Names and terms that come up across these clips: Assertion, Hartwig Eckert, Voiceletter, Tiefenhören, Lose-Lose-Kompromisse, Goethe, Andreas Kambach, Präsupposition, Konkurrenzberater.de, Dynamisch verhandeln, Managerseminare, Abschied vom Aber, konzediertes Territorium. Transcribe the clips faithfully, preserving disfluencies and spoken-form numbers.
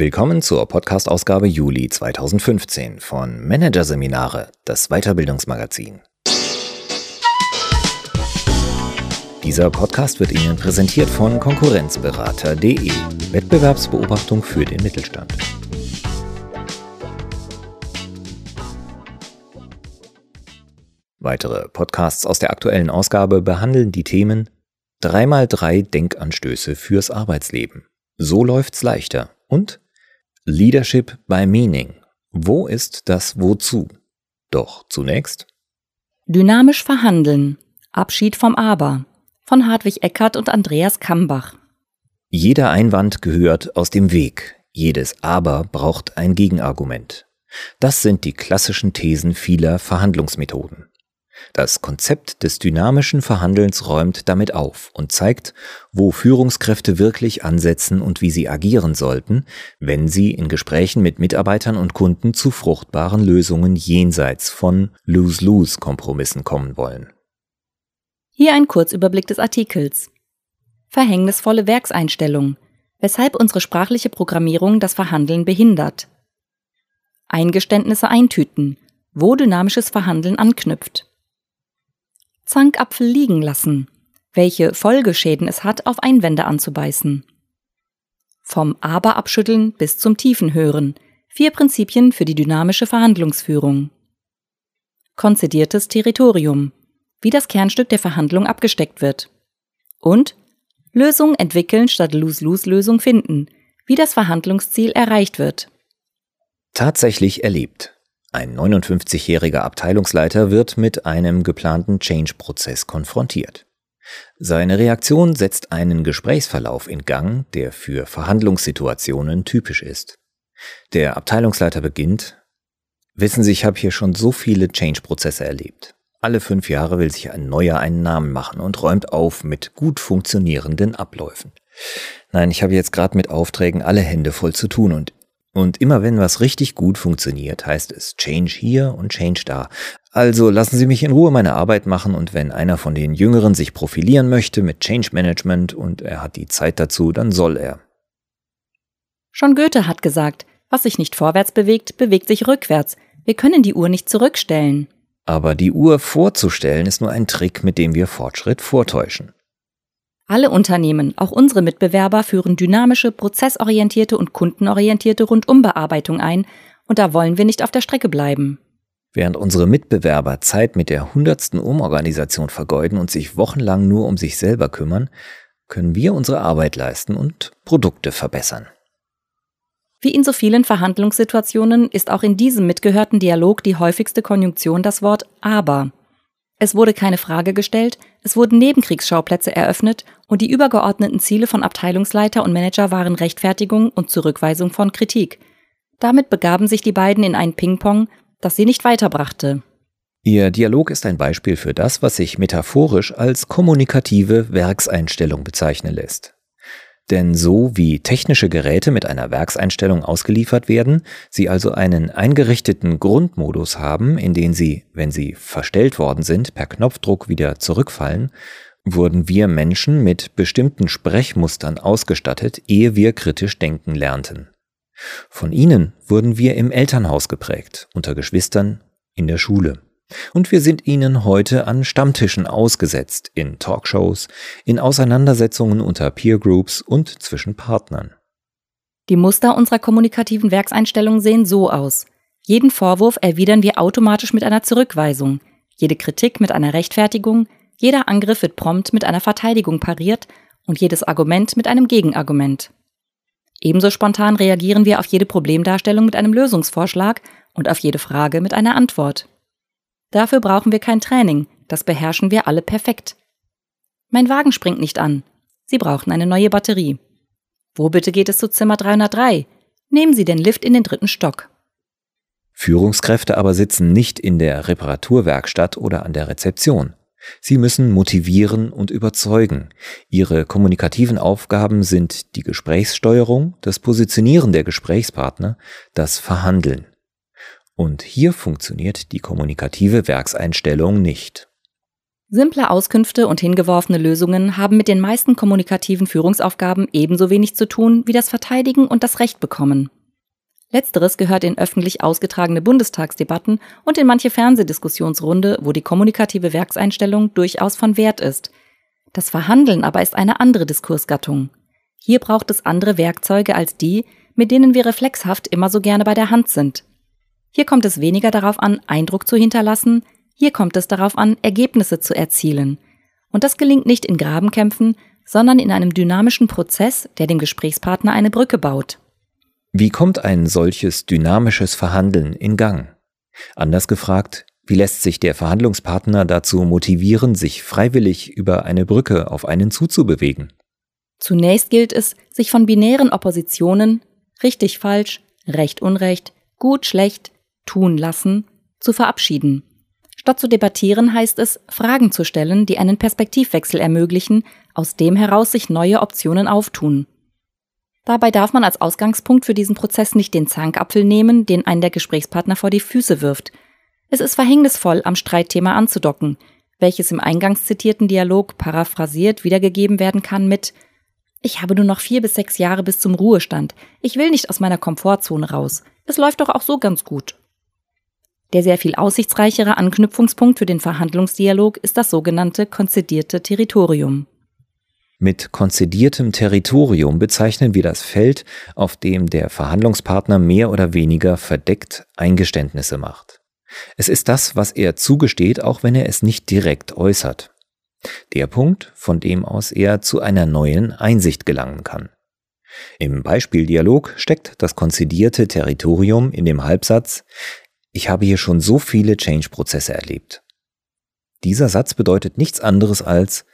Willkommen zur Podcast-Ausgabe Juli zweitausendfünfzehn von Managerseminare, das Weiterbildungsmagazin. Dieser Podcast wird Ihnen präsentiert von Konkurrenzberater punkt de, Wettbewerbsbeobachtung für den Mittelstand. Weitere Podcasts aus der aktuellen Ausgabe behandeln die Themen drei mal drei Denkanstöße fürs Arbeitsleben. So läuft's leichter. Und Leadership by Meaning. Wo ist das Wozu? Doch zunächst Dynamisch verhandeln. Abschied vom Aber. Von Hartwig Eckert und Andreas Kambach. Jeder Einwand gehört aus dem Weg. Jedes Aber braucht ein Gegenargument. Das sind die klassischen Thesen vieler Verhandlungsmethoden. Das Konzept des dynamischen Verhandelns räumt damit auf und zeigt, wo Führungskräfte wirklich ansetzen und wie sie agieren sollten, wenn sie in Gesprächen mit Mitarbeitern und Kunden zu fruchtbaren Lösungen jenseits von Lose-Lose-Kompromissen kommen wollen. Hier ein Kurzüberblick des Artikels. Verhängnisvolle Werkseinstellung, weshalb unsere sprachliche Programmierung das Verhandeln behindert. Eingeständnisse eintüten, wo dynamisches Verhandeln anknüpft. Zankapfel liegen lassen, welche Folgeschäden es hat, auf Einwände anzubeißen. Vom Aber abschütteln bis zum tiefen Hören, vier Prinzipien für die dynamische Verhandlungsführung. Konzediertes Territorium, wie das Kernstück der Verhandlung abgesteckt wird. Und Lösung entwickeln statt Lose-Lose-Lösung finden, wie das Verhandlungsziel erreicht wird. Tatsächlich erlebt. Ein neunundfünfzigjähriger Abteilungsleiter wird mit einem geplanten Change-Prozess konfrontiert. Seine Reaktion setzt einen Gesprächsverlauf in Gang, der für Verhandlungssituationen typisch ist. Der Abteilungsleiter beginnt: Wissen Sie, ich habe hier schon so viele Change-Prozesse erlebt. Alle fünf Jahre will sich ein neuer einen Namen machen und räumt auf mit gut funktionierenden Abläufen. Nein, ich habe jetzt gerade mit Aufträgen alle Hände voll zu tun und Und immer wenn was richtig gut funktioniert, heißt es Change hier und Change da. Also lassen Sie mich in Ruhe meine Arbeit machen und wenn einer von den Jüngeren sich profilieren möchte mit Change Management und er hat die Zeit dazu, dann soll er. Schon Goethe hat gesagt, was sich nicht vorwärts bewegt, bewegt sich rückwärts. Wir können die Uhr nicht zurückstellen. Aber die Uhr vorzustellen ist nur ein Trick, mit dem wir Fortschritt vortäuschen. Alle Unternehmen, auch unsere Mitbewerber, führen dynamische, prozessorientierte und kundenorientierte Rundumbearbeitung ein und da wollen wir nicht auf der Strecke bleiben. Während unsere Mitbewerber Zeit mit der hundertsten Umorganisation vergeuden und sich wochenlang nur um sich selber kümmern, können wir unsere Arbeit leisten und Produkte verbessern. Wie in so vielen Verhandlungssituationen ist auch in diesem mitgehörten Dialog die häufigste Konjunktion das Wort Aber. Es wurde keine Frage gestellt, es wurden Nebenkriegsschauplätze eröffnet und die übergeordneten Ziele von Abteilungsleiter und Manager waren Rechtfertigung und Zurückweisung von Kritik. Damit begaben sich die beiden in ein Ping-Pong, das sie nicht weiterbrachte. Ihr Dialog ist ein Beispiel für das, was sich metaphorisch als kommunikative Werkseinstellung bezeichnen lässt. Denn so wie technische Geräte mit einer Werkseinstellung ausgeliefert werden, sie also einen eingerichteten Grundmodus haben, in den sie, wenn sie verstellt worden sind, per Knopfdruck wieder zurückfallen, wurden wir Menschen mit bestimmten Sprechmustern ausgestattet, ehe wir kritisch denken lernten. Von ihnen wurden wir im Elternhaus geprägt, unter Geschwistern, in der Schule. Und wir sind ihnen heute an Stammtischen ausgesetzt, in Talkshows, in Auseinandersetzungen unter Peergroups und zwischen Partnern. Die Muster unserer kommunikativen Werkseinstellung sehen so aus. Jeden Vorwurf erwidern wir automatisch mit einer Zurückweisung, jede Kritik mit einer Rechtfertigung, jeder Angriff wird prompt mit einer Verteidigung pariert und jedes Argument mit einem Gegenargument. Ebenso spontan reagieren wir auf jede Problemdarstellung mit einem Lösungsvorschlag und auf jede Frage mit einer Antwort. Dafür brauchen wir kein Training, das beherrschen wir alle perfekt. Mein Wagen springt nicht an. Sie brauchen eine neue Batterie. Wo bitte geht es zu Zimmer dreihundertdrei? Nehmen Sie den Lift in den dritten Stock. Führungskräfte aber sitzen nicht in der Reparaturwerkstatt oder an der Rezeption. Sie müssen motivieren und überzeugen. Ihre kommunikativen Aufgaben sind die Gesprächssteuerung, das Positionieren der Gesprächspartner, das Verhandeln. Und hier funktioniert die kommunikative Werkseinstellung nicht. Simple Auskünfte und hingeworfene Lösungen haben mit den meisten kommunikativen Führungsaufgaben ebenso wenig zu tun wie das Verteidigen und das Recht bekommen. Letzteres gehört in öffentlich ausgetragene Bundestagsdebatten und in manche Fernsehdiskussionsrunde, wo die kommunikative Werkseinstellung durchaus von Wert ist. Das Verhandeln aber ist eine andere Diskursgattung. Hier braucht es andere Werkzeuge als die, mit denen wir reflexhaft immer so gerne bei der Hand sind. Hier kommt es weniger darauf an, Eindruck zu hinterlassen, hier kommt es darauf an, Ergebnisse zu erzielen. Und das gelingt nicht in Grabenkämpfen, sondern in einem dynamischen Prozess, der dem Gesprächspartner eine Brücke baut. Wie kommt ein solches dynamisches Verhandeln in Gang? Anders gefragt, wie lässt sich der Verhandlungspartner dazu motivieren, sich freiwillig über eine Brücke auf einen zuzubewegen? Zunächst gilt es, sich von binären Oppositionen richtig-falsch, recht-unrecht, gut-schlecht, tun-lassen zu verabschieden. Statt zu debattieren heißt es, Fragen zu stellen, die einen Perspektivwechsel ermöglichen, aus dem heraus sich neue Optionen auftun. Dabei darf man als Ausgangspunkt für diesen Prozess nicht den Zankapfel nehmen, den einen der Gesprächspartner vor die Füße wirft. Es ist verhängnisvoll, am Streitthema anzudocken, welches im eingangs zitierten Dialog paraphrasiert wiedergegeben werden kann mit »Ich habe nur noch vier bis sechs Jahre bis zum Ruhestand. Ich will nicht aus meiner Komfortzone raus. Es läuft doch auch so ganz gut.« Der sehr viel aussichtsreichere Anknüpfungspunkt für den Verhandlungsdialog ist das sogenannte konzedierte Territorium. Mit konzediertem Territorium bezeichnen wir das Feld, auf dem der Verhandlungspartner mehr oder weniger verdeckt Eingeständnisse macht. Es ist das, was er zugesteht, auch wenn er es nicht direkt äußert. Der Punkt, von dem aus er zu einer neuen Einsicht gelangen kann. Im Beispieldialog steckt das konzedierte Territorium in dem Halbsatz: Ich habe hier schon so viele Change-Prozesse erlebt. Dieser Satz bedeutet nichts anderes als: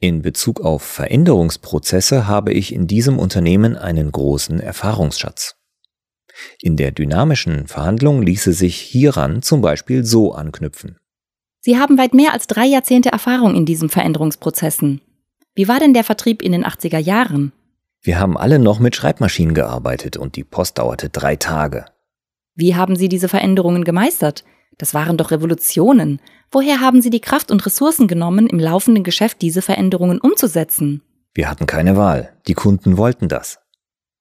In Bezug auf Veränderungsprozesse habe ich in diesem Unternehmen einen großen Erfahrungsschatz. In der dynamischen Verhandlung ließe sich hieran zum Beispiel so anknüpfen. Sie haben weit mehr als drei Jahrzehnte Erfahrung in diesen Veränderungsprozessen. Wie war denn der Vertrieb in den achtziger Jahren? Wir haben alle noch mit Schreibmaschinen gearbeitet und die Post dauerte drei Tage. Wie haben Sie diese Veränderungen gemeistert? Das waren doch Revolutionen. Woher haben Sie die Kraft und Ressourcen genommen, im laufenden Geschäft diese Veränderungen umzusetzen? Wir hatten keine Wahl. Die Kunden wollten das.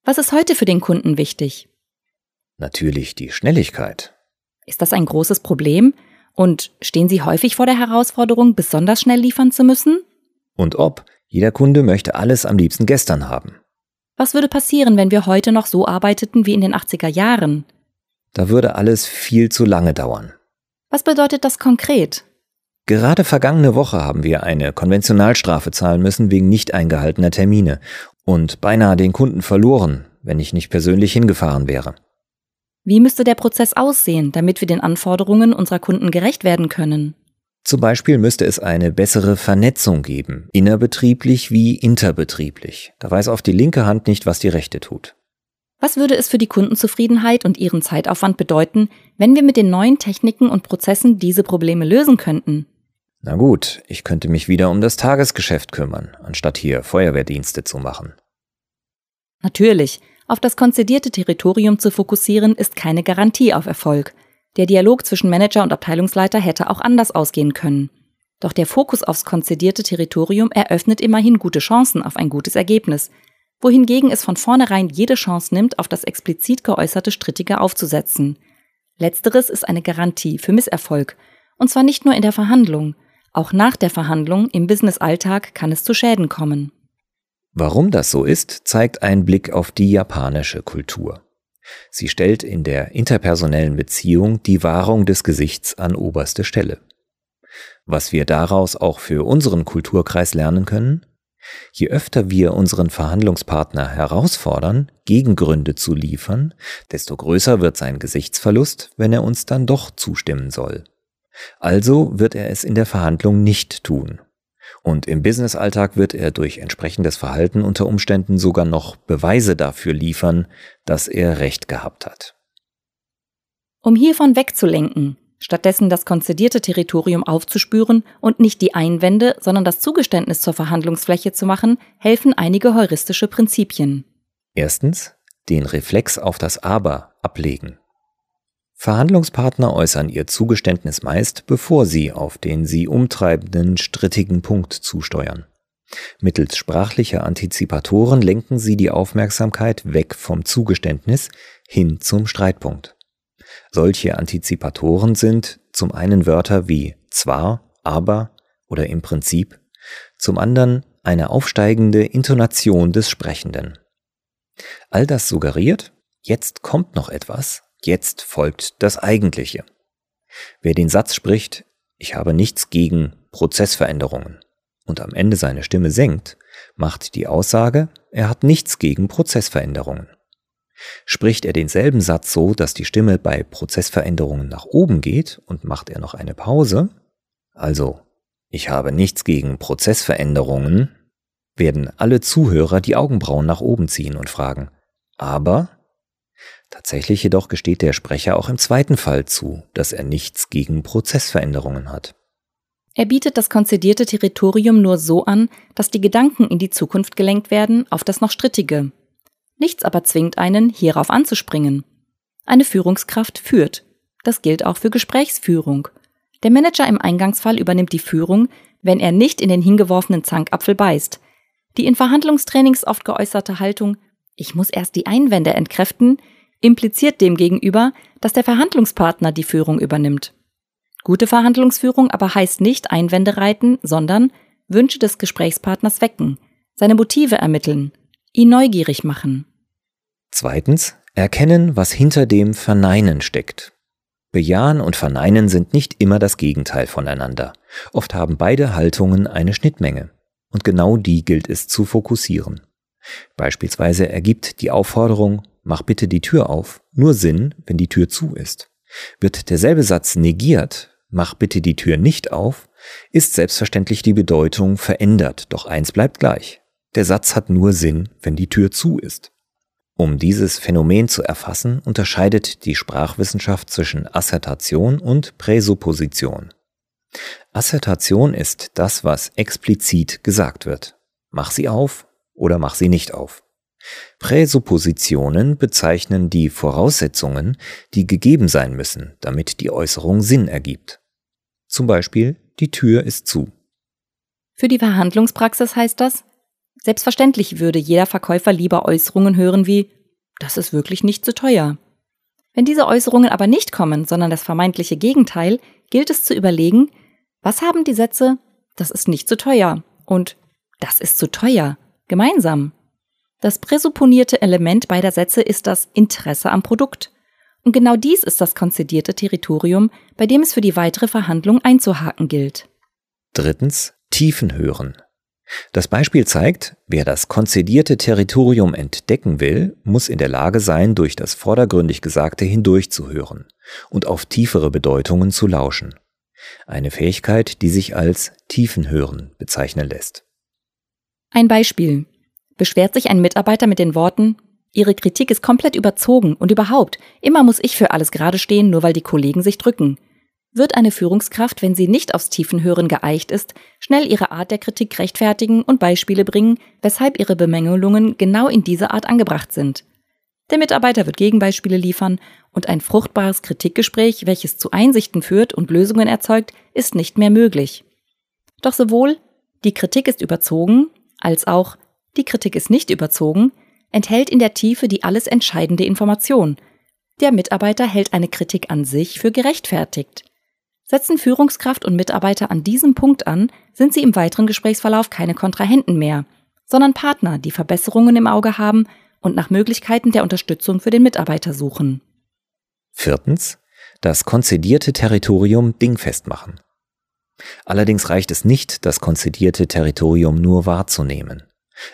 Was ist heute für den Kunden wichtig? Natürlich die Schnelligkeit. Ist das ein großes Problem? Und stehen Sie häufig vor der Herausforderung, besonders schnell liefern zu müssen? Und ob. Jeder Kunde möchte alles am liebsten gestern haben. Was würde passieren, wenn wir heute noch so arbeiteten wie in den achtziger Jahren? Da würde alles viel zu lange dauern. Was bedeutet das konkret? Gerade vergangene Woche haben wir eine Konventionalstrafe zahlen müssen wegen nicht eingehaltener Termine und beinahe den Kunden verloren, wenn ich nicht persönlich hingefahren wäre. Wie müsste der Prozess aussehen, damit wir den Anforderungen unserer Kunden gerecht werden können? Zum Beispiel müsste es eine bessere Vernetzung geben, innerbetrieblich wie interbetrieblich. Da weiß auf die linke Hand nicht, was die rechte tut. Was würde es für die Kundenzufriedenheit und ihren Zeitaufwand bedeuten, wenn wir mit den neuen Techniken und Prozessen diese Probleme lösen könnten? Na gut, ich könnte mich wieder um das Tagesgeschäft kümmern, anstatt hier Feuerwehrdienste zu machen. Natürlich, auf das konzedierte Territorium zu fokussieren, ist keine Garantie auf Erfolg. Der Dialog zwischen Manager und Abteilungsleiter hätte auch anders ausgehen können. Doch der Fokus aufs konzedierte Territorium eröffnet immerhin gute Chancen auf ein gutes Ergebnis, wohingegen es von vornherein jede Chance nimmt, auf das explizit geäußerte Strittige aufzusetzen. Letzteres ist eine Garantie für Misserfolg, und zwar nicht nur in der Verhandlung. Auch nach der Verhandlung im Businessalltag kann es zu Schäden kommen. Warum das so ist, zeigt ein Blick auf die japanische Kultur. Sie stellt in der interpersonellen Beziehung die Wahrung des Gesichts an oberste Stelle. Was wir daraus auch für unseren Kulturkreis lernen können: Je öfter wir unseren Verhandlungspartner herausfordern, Gegengründe zu liefern, desto größer wird sein Gesichtsverlust, wenn er uns dann doch zustimmen soll. Also wird er es in der Verhandlung nicht tun. Und im Businessalltag wird er durch entsprechendes Verhalten unter Umständen sogar noch Beweise dafür liefern, dass er Recht gehabt hat. Um hiervon wegzulenken, stattdessen das konzedierte Territorium aufzuspüren und nicht die Einwände, sondern das Zugeständnis zur Verhandlungsfläche zu machen, helfen einige heuristische Prinzipien. Erstens, den Reflex auf das Aber ablegen. Verhandlungspartner äußern ihr Zugeständnis meist, bevor sie auf den sie umtreibenden strittigen Punkt zusteuern. Mittels sprachlicher Antizipatoren lenken sie die Aufmerksamkeit weg vom Zugeständnis hin zum Streitpunkt. Solche Antizipatoren sind zum einen Wörter wie zwar, aber oder im Prinzip, zum anderen eine aufsteigende Intonation des Sprechenden. All das suggeriert, jetzt kommt noch etwas, jetzt folgt das Eigentliche. Wer den Satz spricht, ich habe nichts gegen Prozessveränderungen, und am Ende seine Stimme senkt, macht die Aussage, er hat nichts gegen Prozessveränderungen. Spricht er denselben Satz so, dass die Stimme bei Prozessveränderungen nach oben geht und macht er noch eine Pause, also ich habe nichts gegen Prozessveränderungen, werden alle Zuhörer die Augenbrauen nach oben ziehen und fragen, aber? Tatsächlich jedoch gesteht der Sprecher auch im zweiten Fall zu, dass er nichts gegen Prozessveränderungen hat. Er bietet das konzedierte Territorium nur so an, dass die Gedanken in die Zukunft gelenkt werden auf das noch Strittige. Nichts aber zwingt einen, hierauf anzuspringen. Eine Führungskraft führt. Das gilt auch für Gesprächsführung. Der Manager im Eingangsfall übernimmt die Führung, wenn er nicht in den hingeworfenen Zankapfel beißt. Die in Verhandlungstrainings oft geäußerte Haltung, ich muss erst die Einwände entkräften, impliziert demgegenüber, dass der Verhandlungspartner die Führung übernimmt. Gute Verhandlungsführung aber heißt nicht Einwände reiten, sondern Wünsche des Gesprächspartners wecken, seine Motive ermitteln, ihn neugierig machen. Zweitens, erkennen, was hinter dem Verneinen steckt. Bejahen und Verneinen sind nicht immer das Gegenteil voneinander. Oft haben beide Haltungen eine Schnittmenge. Und genau die gilt es zu fokussieren. Beispielsweise ergibt die Aufforderung, mach bitte die Tür auf, nur Sinn, wenn die Tür zu ist. Wird derselbe Satz negiert, mach bitte die Tür nicht auf, ist selbstverständlich die Bedeutung verändert, doch eins bleibt gleich. Der Satz hat nur Sinn, wenn die Tür zu ist. Um dieses Phänomen zu erfassen, unterscheidet die Sprachwissenschaft zwischen Assertion und Präsupposition. Assertion ist das, was explizit gesagt wird. Mach sie auf oder mach sie nicht auf. Präsuppositionen bezeichnen die Voraussetzungen, die gegeben sein müssen, damit die Äußerung Sinn ergibt. Zum Beispiel, die Tür ist zu. Für die Verhandlungspraxis heißt das, selbstverständlich würde jeder Verkäufer lieber Äußerungen hören wie, das ist wirklich nicht zu teuer. Wenn diese Äußerungen aber nicht kommen, sondern das vermeintliche Gegenteil, gilt es zu überlegen, was haben die Sätze, das ist nicht zu teuer und das ist zu teuer, gemeinsam. Das präsupponierte Element beider Sätze ist das Interesse am Produkt. Und genau dies ist das konzedierte Territorium, bei dem es für die weitere Verhandlung einzuhaken gilt. Drittens, Tiefen hören. Das Beispiel zeigt, wer das konzedierte Territorium entdecken will, muss in der Lage sein, durch das vordergründig Gesagte hindurchzuhören und auf tiefere Bedeutungen zu lauschen. Eine Fähigkeit, die sich als Tiefenhören bezeichnen lässt. Ein Beispiel. Beschwert sich ein Mitarbeiter mit den Worten, Ihre Kritik ist komplett überzogen und überhaupt, immer muss ich für alles gerade stehen, nur weil die Kollegen sich drücken. Wird eine Führungskraft, wenn sie nicht aufs Tiefenhören geeicht ist, schnell ihre Art der Kritik rechtfertigen und Beispiele bringen, weshalb ihre Bemängelungen genau in dieser Art angebracht sind. Der Mitarbeiter wird Gegenbeispiele liefern und ein fruchtbares Kritikgespräch, welches zu Einsichten führt und Lösungen erzeugt, ist nicht mehr möglich. Doch sowohl die Kritik ist überzogen, als auch die Kritik ist nicht überzogen, enthält in der Tiefe die alles entscheidende Information. Der Mitarbeiter hält eine Kritik an sich für gerechtfertigt. Setzen Führungskraft und Mitarbeiter an diesem Punkt an, sind sie im weiteren Gesprächsverlauf keine Kontrahenten mehr, sondern Partner, die Verbesserungen im Auge haben und nach Möglichkeiten der Unterstützung für den Mitarbeiter suchen. Viertens, das konzedierte Territorium dingfest machen. Allerdings reicht es nicht, das konzedierte Territorium nur wahrzunehmen.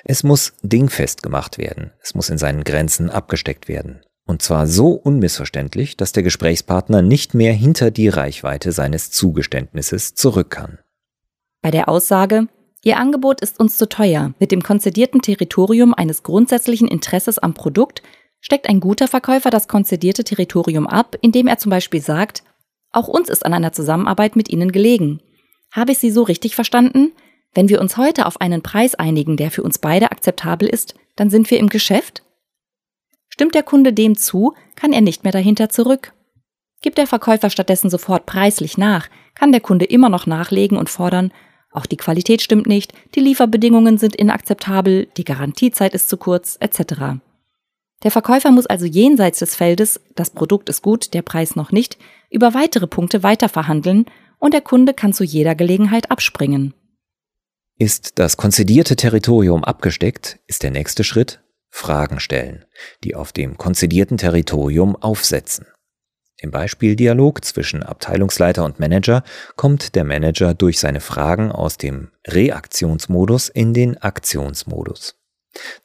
Es muss dingfest gemacht werden, es muss in seinen Grenzen abgesteckt werden. Und zwar so unmissverständlich, dass der Gesprächspartner nicht mehr hinter die Reichweite seines Zugeständnisses zurück kann. Bei der Aussage, Ihr Angebot ist uns zu teuer, mit dem konzedierten Territorium eines grundsätzlichen Interesses am Produkt steckt ein guter Verkäufer das konzedierte Territorium ab, indem er zum Beispiel sagt, auch uns ist an einer Zusammenarbeit mit Ihnen gelegen. Habe ich Sie so richtig verstanden? Wenn wir uns heute auf einen Preis einigen, der für uns beide akzeptabel ist, dann sind wir im Geschäft? Stimmt der Kunde dem zu, kann er nicht mehr dahinter zurück. Gibt der Verkäufer stattdessen sofort preislich nach, kann der Kunde immer noch nachlegen und fordern, auch die Qualität stimmt nicht, die Lieferbedingungen sind inakzeptabel, die Garantiezeit ist zu kurz, et cetera. Der Verkäufer muss also jenseits des Feldes, das Produkt ist gut, der Preis noch nicht, über weitere Punkte weiterverhandeln und der Kunde kann zu jeder Gelegenheit abspringen. Ist das konzedierte Territorium abgesteckt, ist der nächste Schritt Fragen stellen, die auf dem konzedierten Territorium aufsetzen. Im Beispieldialog zwischen Abteilungsleiter und Manager kommt der Manager durch seine Fragen aus dem Reaktionsmodus in den Aktionsmodus.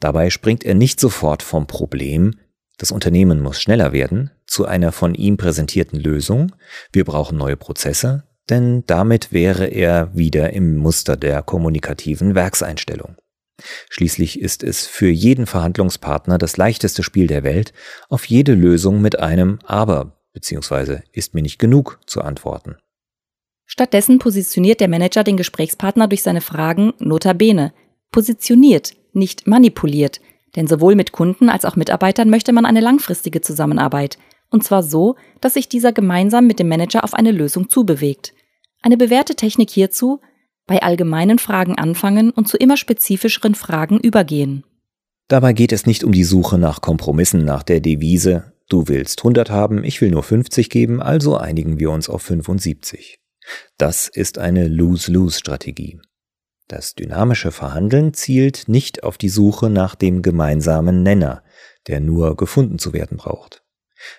Dabei springt er nicht sofort vom Problem, das Unternehmen muss schneller werden, zu einer von ihm präsentierten Lösung, wir brauchen neue Prozesse, denn damit wäre er wieder im Muster der kommunikativen Werkseinstellung. Schließlich ist es für jeden Verhandlungspartner das leichteste Spiel der Welt, auf jede Lösung mit einem Aber bzw. ist mir nicht genug zu antworten. Stattdessen positioniert der Manager den Gesprächspartner durch seine Fragen notabene, positioniert, nicht manipuliert, denn sowohl mit Kunden als auch Mitarbeitern möchte man eine langfristige Zusammenarbeit, und zwar so, dass sich dieser gemeinsam mit dem Manager auf eine Lösung zubewegt. Eine bewährte Technik hierzu: bei allgemeinen Fragen anfangen und zu immer spezifischeren Fragen übergehen. Dabei geht es nicht um die Suche nach Kompromissen nach der Devise „Du willst hundert haben, ich will nur fünfzig geben, also einigen wir uns auf fünfundsiebzig. Das ist eine Lose-Lose-Strategie. Das dynamische Verhandeln zielt nicht auf die Suche nach dem gemeinsamen Nenner, der nur gefunden zu werden braucht.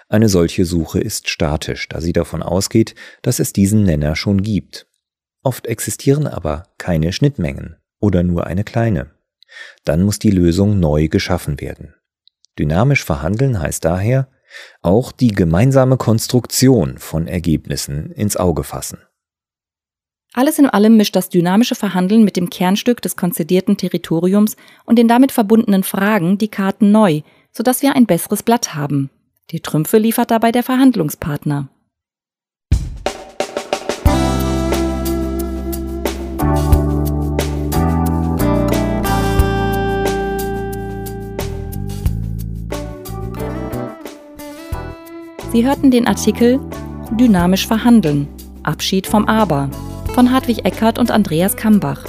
Eine solche Suche ist statisch, da sie davon ausgeht, dass es diesen Nenner schon gibt. Oft existieren aber keine Schnittmengen oder nur eine kleine. Dann muss die Lösung neu geschaffen werden. Dynamisch verhandeln heißt daher, auch die gemeinsame Konstruktion von Ergebnissen ins Auge fassen. Alles in allem mischt das dynamische Verhandeln mit dem Kernstück des konzedierten Territoriums und den damit verbundenen Fragen die Karten neu, sodass wir ein besseres Blatt haben. Die Trümpfe liefert dabei der Verhandlungspartner. Sie hörten den Artikel „Dynamisch verhandeln – Abschied vom Aber“ von Hartwig Eckert und Andreas Kambach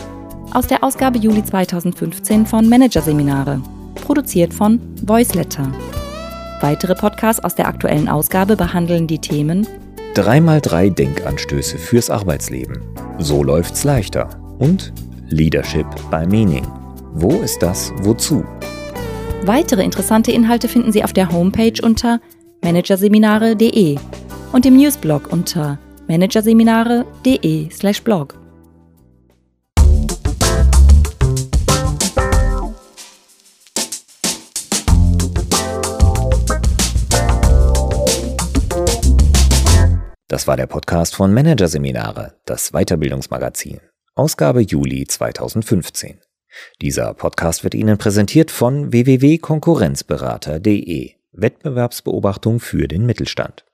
aus der Ausgabe Juli zweitausendfünfzehn von Managerseminare, produziert von Voiceletter. Weitere Podcasts aus der aktuellen Ausgabe behandeln die Themen drei mal drei Denkanstöße fürs Arbeitsleben, so läuft's leichter und Leadership by Meaning, wo ist das, wozu? Weitere interessante Inhalte finden Sie auf der Homepage unter Managerseminare punkt de und im Newsblog unter Managerseminare punkt de slash blog. Das war der Podcast von Managerseminare, das Weiterbildungsmagazin, Ausgabe Juli zweitausendfünfzehn. Dieser Podcast wird Ihnen präsentiert von w w w punkt konkurrenzberater punkt de, Wettbewerbsbeobachtung für den Mittelstand.